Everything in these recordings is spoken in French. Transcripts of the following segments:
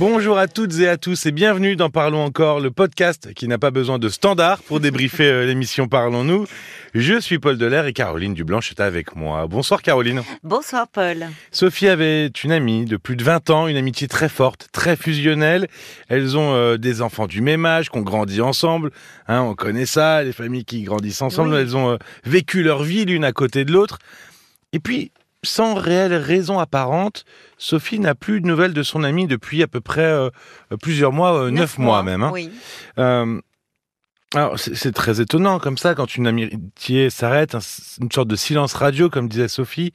Bonjour à toutes et à tous et bienvenue dans Parlons Encore, le podcast qui n'a pas besoin de standard pour débriefer l'émission Parlons-Nous. Je suis Paul Delair et Caroline Dublanche est avec moi. Bonsoir Caroline. Bonsoir Paul. Sophie avait une amie de plus de 20 ans, une amitié très forte, très fusionnelle. Elles ont des enfants du même âge, qu'on grandit ensemble. Hein, on connaît ça, les familles qui grandissent ensemble. Oui. Elles ont vécu leur vie l'une à côté de l'autre. Et puis, sans réelle raison apparente, Sophie n'a plus de nouvelles de son amie depuis à peu près plusieurs mois, 9 mois même. Hein. Oui. Alors c'est très étonnant comme ça, quand une amitié s'arrête, une sorte de silence radio, comme disait Sophie.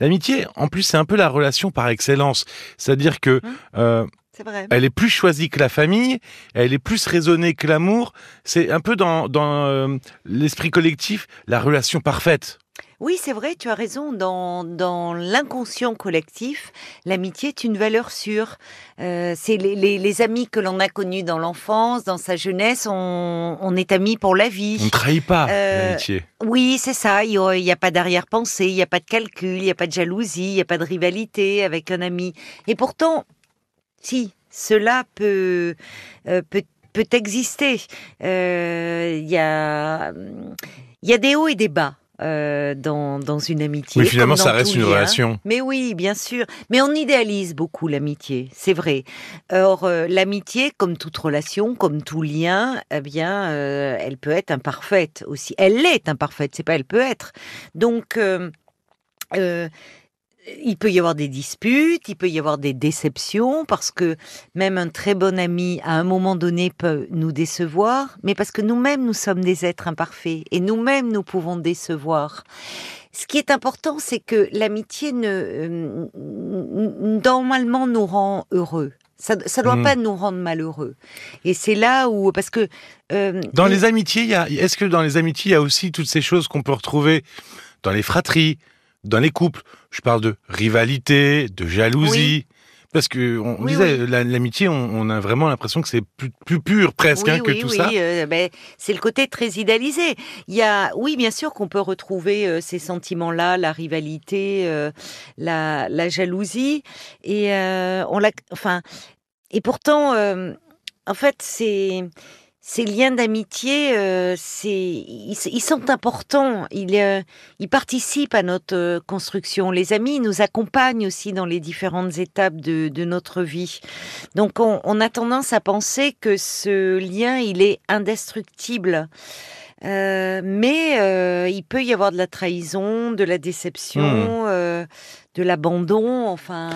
L'amitié, en plus, c'est un peu la relation par excellence. C'est-à-dire que... c'est vrai. Elle est plus choisie que la famille, elle est plus raisonnée que l'amour. C'est un peu dans l'esprit collectif, la relation parfaite. Oui, c'est vrai, tu as raison. Dans l'inconscient collectif, l'amitié est une valeur sûre. C'est les amis que l'on a connus dans l'enfance, dans sa jeunesse, on est amis pour la vie. On ne trahit pas l'amitié. Oui, c'est ça. Il n'y a pas d'arrière-pensée, il n'y a pas de calcul, il n'y a pas de jalousie, il n'y a pas de rivalité avec un ami. Et pourtant, si, cela peut exister. Il y a des hauts et des bas. Dans une amitié. Oui, finalement, ça reste une relation. Mais oui, bien sûr. Mais on idéalise beaucoup l'amitié, c'est vrai. Or, l'amitié, comme toute relation, comme tout lien, eh bien, elle peut être imparfaite aussi. Elle est imparfaite, c'est pas elle peut être. Donc, il peut y avoir des disputes, il peut y avoir des déceptions, parce que même un très bon ami, à un moment donné, peut nous décevoir, mais parce que nous-mêmes, nous sommes des êtres imparfaits, et nous-mêmes, nous pouvons décevoir. Ce qui est important, c'est que l'amitié, normalement, nous rend heureux. Ça ne doit pas nous rendre malheureux. Et c'est là où... Parce que, dans les amitiés, est-ce que dans les amitiés, il y a aussi toutes ces choses qu'on peut retrouver dans les fratries, dans les couples? Je parle de rivalité, de jalousie, oui. Parce qu'on disait, oui. L'amitié, on a vraiment l'impression que c'est plus pur presque ça. Ben, c'est le côté très idéalisé. Oui, bien sûr qu'on peut retrouver ces sentiments-là, la rivalité, la jalousie, et pourtant, en fait, ces liens d'amitié, ils sont importants, ils participent à notre construction. Les amis nous accompagnent aussi dans les différentes étapes de notre vie. Donc on a tendance à penser que ce lien, il est indestructible. Mais il peut y avoir de la trahison, de la déception, de l'abandon, enfin,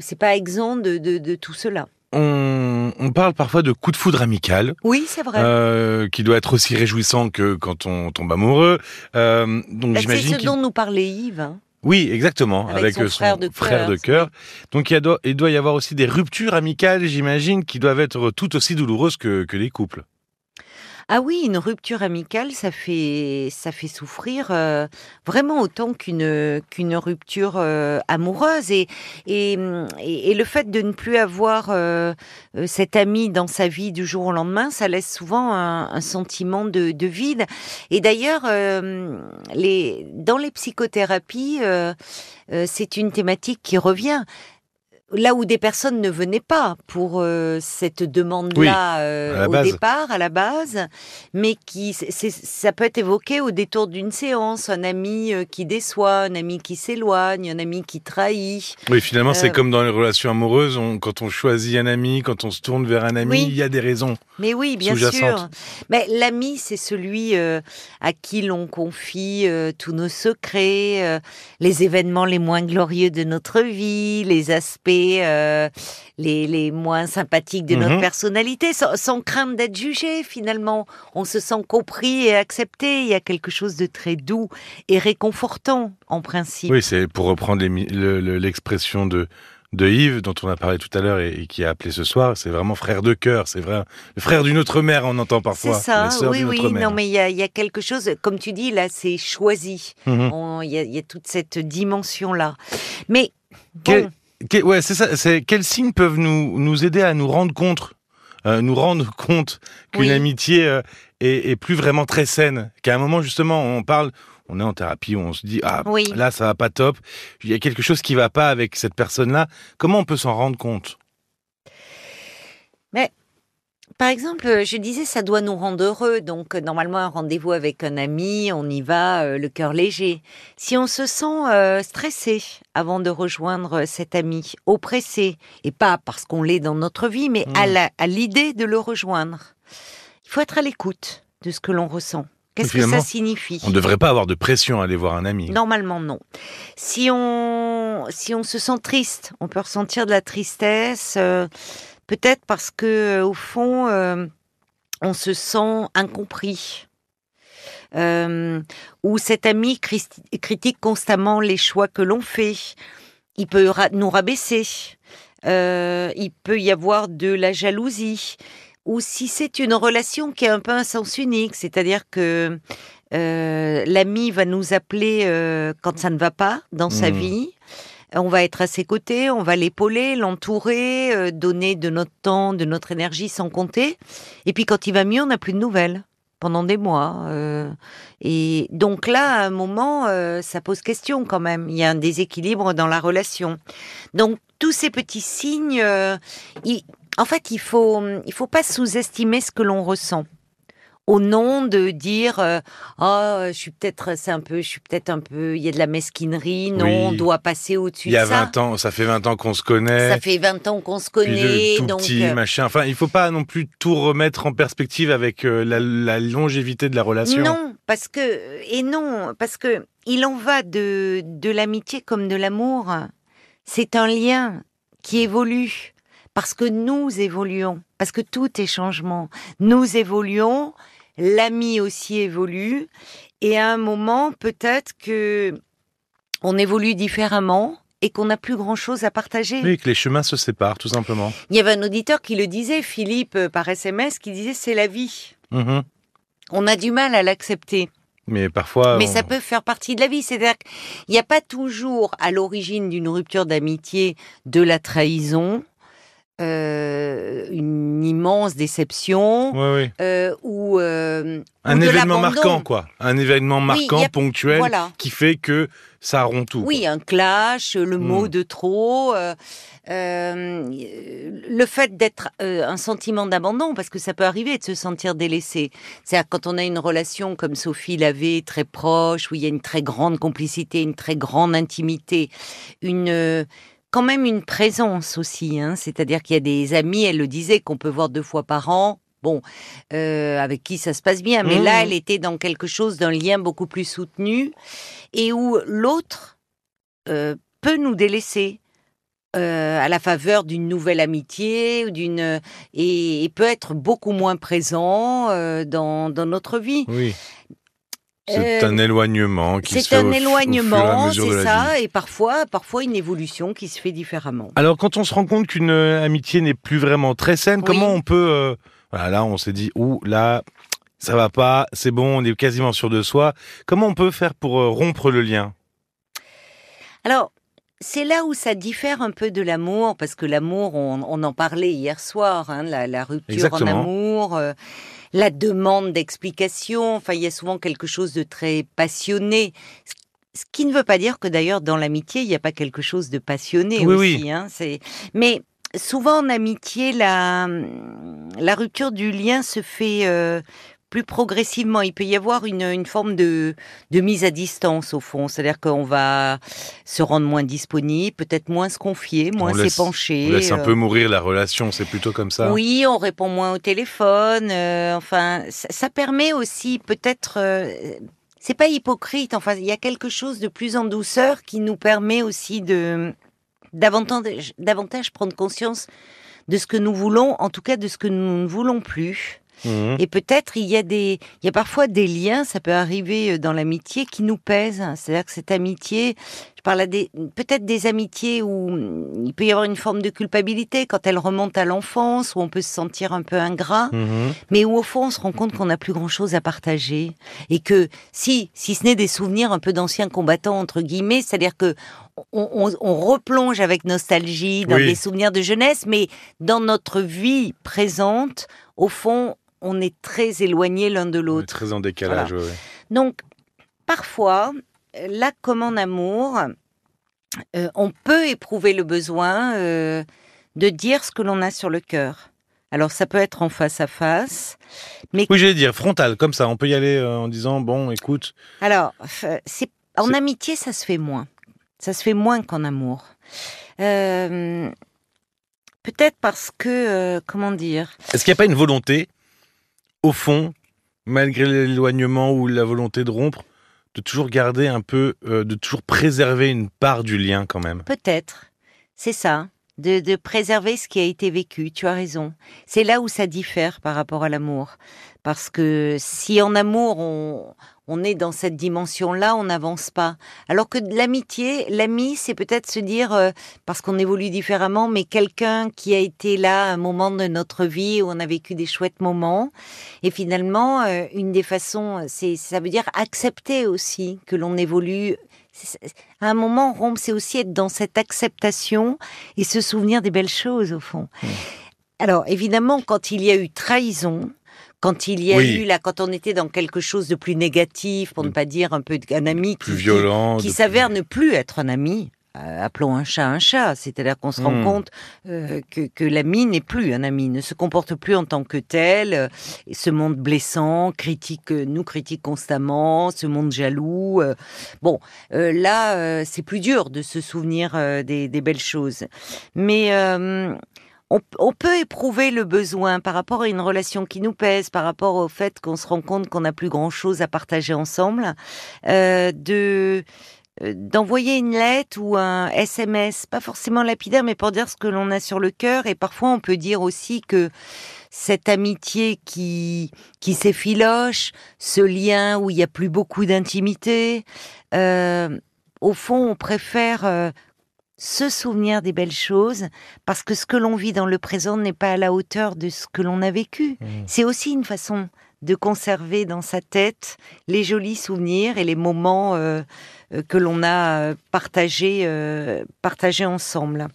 c'est pas exempt de tout cela. On parle parfois de coup de foudre amical. Oui, c'est vrai. Qui doit être aussi réjouissant que quand on tombe amoureux. Donc j'imagine c'est ce dont nous parlait Yves. Hein. Oui, exactement, avec son frère de cœur. Donc il doit y avoir aussi des ruptures amicales, j'imagine, qui doivent être tout aussi douloureuses que les couples. Ah oui, une rupture amicale, ça fait souffrir vraiment autant qu'une rupture amoureuse. Et le fait de ne plus avoir cet ami dans sa vie du jour au lendemain, ça laisse souvent un sentiment de vide. Et d'ailleurs, dans les psychothérapies, c'est une thématique qui revient. Là où des personnes ne venaient pas pour cette demande-là départ, à la base, mais ça peut être évoqué au détour d'une séance, un ami qui déçoit, un ami qui s'éloigne, un ami qui trahit. Oui, finalement, c'est comme dans les relations amoureuses, quand on choisit un ami, quand on se tourne vers un ami, il y a des raisons sous-jacentes. Mais oui, bien sûr. Mais l'ami, c'est celui à qui l'on confie tous nos secrets, les événements les moins glorieux de notre vie, les aspects les moins sympathiques de notre personnalité, sans crainte d'être jugé finalement. On se sent compris et accepté. Il y a quelque chose de très doux et réconfortant en principe. Oui, c'est pour reprendre l'expression de Yves dont on a parlé tout à l'heure et qui a appelé ce soir, c'est vraiment frère de cœur, c'est vrai, le frère d'une autre mère, on entend parfois. C'est ça, oui, non mais il y a quelque chose, comme tu dis, là c'est choisi. Il y a toute cette dimension-là. Mais bon... Ouais, c'est ça. Quels signes peuvent nous aider à nous rendre compte qu'une amitié est plus vraiment très saine, qu'à un moment justement on est en thérapie, on se dit là ça va pas top, il y a quelque chose qui va pas avec cette personne là. Comment on peut s'en rendre compte ? Mais, par exemple, je disais, ça doit nous rendre heureux. Donc, normalement, un rendez-vous avec un ami, on y va le cœur léger. Si on se sent stressé avant de rejoindre cet ami, oppressé, et pas parce qu'on l'est dans notre vie, mais à l'idée de le rejoindre, il faut être à l'écoute de ce que l'on ressent. Qu'est-ce que ça signifie ? On ne devrait pas avoir de pression à aller voir un ami. Normalement, non. Si on se sent triste, on peut ressentir de la tristesse... peut-être parce que, au fond, on se sent incompris. Ou cet ami critique constamment les choix que l'on fait. Il peut nous rabaisser. Il peut y avoir de la jalousie. Ou si c'est une relation qui est un peu un sens unique, c'est-à-dire que l'ami va nous appeler quand ça ne va pas dans sa vie. On va être à ses côtés, on va l'épauler, l'entourer, donner de notre temps, de notre énergie sans compter. Et puis quand il va mieux, on n'a plus de nouvelles pendant des mois. Et donc là, à un moment, ça pose question quand même. Il y a un déséquilibre dans la relation. Donc tous ces petits signes, en fait, il faut pas sous-estimer ce que l'on ressent. Au nom de dire je suis peut-être un peu il y a de la mesquinerie, non, oui. On doit passer au-dessus de ça. Il y a 20 ans, ça fait 20 ans qu'on se connaît. Ça fait 20 ans qu'on se connaît, tout donc petit machin. Enfin, il faut pas non plus tout remettre en perspective avec la longévité de la relation. Non, parce que il en va de l'amitié comme de l'amour. C'est un lien qui évolue parce que nous évoluons, parce que tout est changement. Nous évoluons. L'ami aussi évolue, et à un moment, peut-être qu'on évolue différemment et qu'on n'a plus grand-chose à partager. Oui, que les chemins se séparent, tout simplement. Il y avait un auditeur qui le disait, Philippe, par SMS, qui disait « c'est la vie ». On a du mal à l'accepter. Mais parfois... Mais ça peut faire partie de la vie. C'est-à-dire qu'il n'y a pas toujours, à l'origine d'une rupture d'amitié, de la trahison... une immense déception, oui. Un événement marquant, quoi. Un événement marquant, oui, ponctuel, voilà. Qui fait que ça rompt tout. Oui, quoi. Un clash, le mot de trop, le fait d'être un sentiment d'abandon, parce que ça peut arriver de se sentir délaissé. C'est-à-dire quand on a une relation comme Sophie l'avait, très proche, où il y a une très grande complicité, une très grande intimité, quand même une présence aussi, hein. C'est-à-dire qu'il y a des amis, elle le disait, qu'on peut voir 2 fois par an, avec qui ça se passe bien, mais là elle était dans quelque chose d'un lien beaucoup plus soutenu, et où l'autre peut nous délaisser à la faveur d'une nouvelle amitié, ou et peut être beaucoup moins présent dans notre vie. Oui. C'est un éloignement qui se fait au fur et à mesure de la vie. C'est ça, et parfois une évolution qui se fait différemment. Alors, quand on se rend compte qu'une amitié n'est plus vraiment très saine, oui. Comment on peut... là, on s'est dit, ça va pas, c'est bon, on est quasiment sûr de soi. Comment on peut faire pour rompre le lien ? Alors... c'est là où ça diffère un peu de l'amour, parce que l'amour, on en parlait hier soir, hein, la rupture. Exactement. En amour, la demande d'explication, enfin il y a souvent quelque chose de très passionné, ce qui ne veut pas dire que d'ailleurs dans l'amitié, il n'y a pas quelque chose de passionné aussi. Hein, mais souvent en amitié, la rupture du lien se fait... plus progressivement, il peut y avoir une forme de mise à distance, au fond. C'est-à-dire qu'on va se rendre moins disponible, peut-être moins se confier, moins s'épancher. On laisse un peu mourir la relation, c'est plutôt comme ça. Oui, on répond moins au téléphone. Ça permet aussi peut-être... c'est pas hypocrite, enfin, il y a quelque chose de plus en douceur qui nous permet aussi de davantage prendre conscience de ce que nous voulons, en tout cas de ce que nous ne voulons plus. Et peut-être il y a parfois des liens, ça peut arriver dans l'amitié, qui nous pèsent. C'est-à-dire que cette amitié, je parle peut-être des amitiés où il peut y avoir une forme de culpabilité quand elle remonte à l'enfance, où on peut se sentir un peu ingrat, mais où au fond on se rend compte qu'on n'a plus grand-chose à partager. Et que si ce n'est des souvenirs un peu d'anciens combattants, entre guillemets, c'est-à-dire que on replonge avec nostalgie dans des souvenirs de jeunesse, mais dans notre vie présente, au fond, on est très éloignés l'un de l'autre. Très en décalage, voilà. Donc, parfois, là, comme en amour, on peut éprouver le besoin de dire ce que l'on a sur le cœur. Alors, ça peut être en face à face. Mais... Oui, j'allais dire, frontal, comme ça. On peut y aller en disant, bon, écoute... Alors, en amitié, ça se fait moins. Ça se fait moins qu'en amour. Peut-être parce que, comment dire... Est-ce qu'il n'y a pas une volonté, au fond, malgré l'éloignement ou la volonté de rompre, de toujours garder un peu, de toujours préserver une part du lien quand même? Peut-être, c'est ça. De préserver ce qui a été vécu, tu as raison. C'est là où ça diffère par rapport à l'amour. Parce que si en amour, on est dans cette dimension-là, on n'avance pas. Alors que l'amitié, l'ami, c'est peut-être se dire, parce qu'on évolue différemment, mais quelqu'un qui a été là à un moment de notre vie où on a vécu des chouettes moments. Et finalement, une des façons, ça veut dire accepter aussi que l'on évolue. À un moment, rompre, c'est aussi être dans cette acceptation et se souvenir des belles choses, au fond. Mmh. Alors, évidemment, quand il y a eu trahison, quand il y a eu, là, quand on était dans quelque chose de plus négatif, pour ne pas dire un peu un ami plus violent, qui s'avère ne plus être un ami, appelons un chat, c'est-à-dire qu'on se rend compte que l'ami n'est plus un ami, ne se comporte plus en tant que tel, et ce monde blessant, nous critique constamment, ce monde jaloux, c'est plus dur de se souvenir des belles choses, mais... On peut éprouver le besoin par rapport à une relation qui nous pèse, par rapport au fait qu'on se rend compte qu'on n'a plus grand-chose à partager ensemble, d'envoyer une lettre ou un SMS, pas forcément lapidaire, mais pour dire ce que l'on a sur le cœur. Et parfois, on peut dire aussi que cette amitié qui s'effiloche, ce lien où il n'y a plus beaucoup d'intimité, au fond, on préfère... se souvenir des belles choses, parce que ce que l'on vit dans le présent n'est pas à la hauteur de ce que l'on a vécu. C'est aussi une façon de conserver dans sa tête les jolis souvenirs et les moments que l'on a partagés ensemble.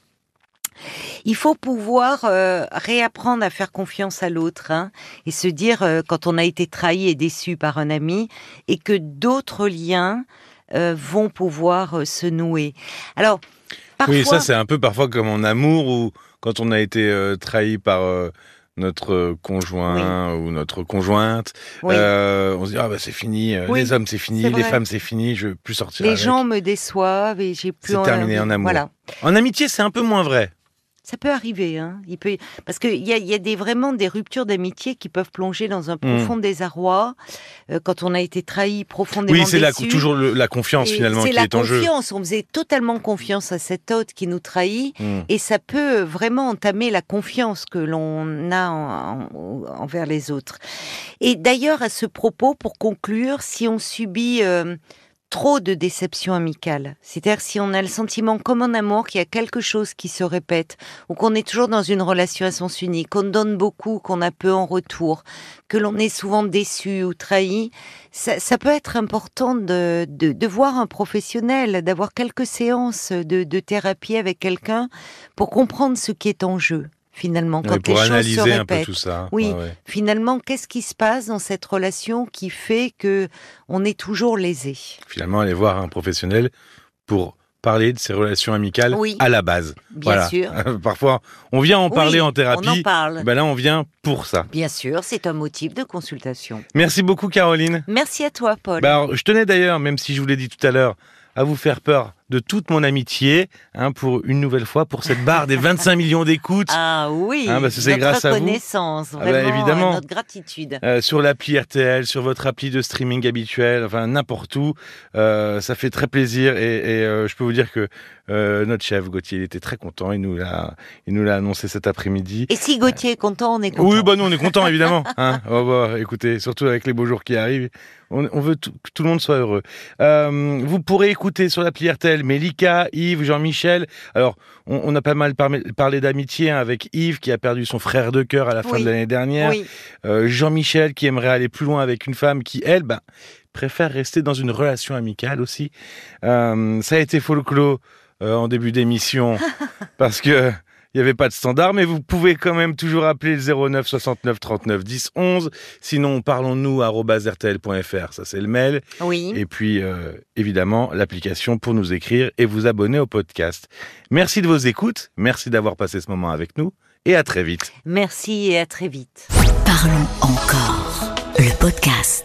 Il faut pouvoir réapprendre à faire confiance à l'autre, et se dire, quand on a été trahi et déçu par un ami, et que d'autres liens vont pouvoir se nouer. Alors, parfois... Oui, ça c'est un peu parfois comme en amour, ou quand on a été trahi par notre conjoint ou notre conjointe, on se dit c'est fini, les hommes c'est fini, les femmes c'est fini, je ne veux plus sortir avec. Les gens me déçoivent et j'ai plus... C'est terminé en amour. Voilà. En amitié c'est un peu moins vrai. Ça peut arriver, parce qu'il y a vraiment des ruptures d'amitié qui peuvent plonger dans un profond désarroi, quand on a été trahi, profondément déçu. Oui, c'est toujours la confiance finalement qui est en jeu. C'est la confiance, on faisait totalement confiance à cet autre qui nous trahit, et ça peut vraiment entamer la confiance que l'on a envers les autres. Et d'ailleurs, à ce propos, pour conclure, si on subit... trop de déception amicale. C'est-à-dire si on a le sentiment, comme en amour, qu'il y a quelque chose qui se répète, ou qu'on est toujours dans une relation à sens unique, qu'on donne beaucoup, qu'on a peu en retour, que l'on est souvent déçu ou trahi, ça peut être important de voir un professionnel, d'avoir quelques séances de thérapie avec quelqu'un pour comprendre ce qui est en jeu. Finalement, quand les choses se répètent. Pour analyser un peu tout ça. Oui, finalement, qu'est-ce qui se passe dans cette relation qui fait qu'on est toujours lésé? Finalement, aller voir un professionnel pour parler de ces relations amicales à la base. Bien sûr. Parfois, on vient en parler en thérapie. On en parle. Ben là, on vient pour ça. Bien sûr, c'est un motif de consultation. Merci beaucoup, Caroline. Merci à toi, Paul. Ben alors, je tenais d'ailleurs, même si je vous l'ai dit tout à l'heure, à vous faire peur de toute mon amitié, pour une nouvelle fois, pour cette barre des 25 millions d'écoutes. Ah oui, c'est grâce à vous. Notre reconnaissance, évidemment, notre gratitude. Sur l'appli RTL, sur votre appli de streaming habituel, n'importe où, ça fait très plaisir, et je peux vous dire que notre chef Gauthier, il était très content, il nous l'a annoncé cet après-midi. Et si Gauthier est content, on est content. Oui, nous on est content, évidemment. Écoutez, surtout avec les beaux jours qui arrivent, on veut que tout le monde soit heureux. Vous pourrez écouter sur l'appli RTL Melika, Yves, Jean-Michel. Alors, on a pas mal parlé d'amitié, avec Yves qui a perdu son frère de cœur à la fin de l'année dernière. Jean-Michel qui aimerait aller plus loin avec une femme qui, elle, préfère rester dans une relation amicale aussi. Ça a été folklore en début d'émission parce que Il n'y avait pas de standard, mais vous pouvez quand même toujours appeler le 09 69 39 10 11. Sinon, parlons-nous @rtl.fr, ça c'est le mail. Oui. Et puis, évidemment, l'application pour nous écrire et vous abonner au podcast. Merci de vos écoutes, merci d'avoir passé ce moment avec nous et à très vite. Merci et à très vite. Parlons encore, le podcast.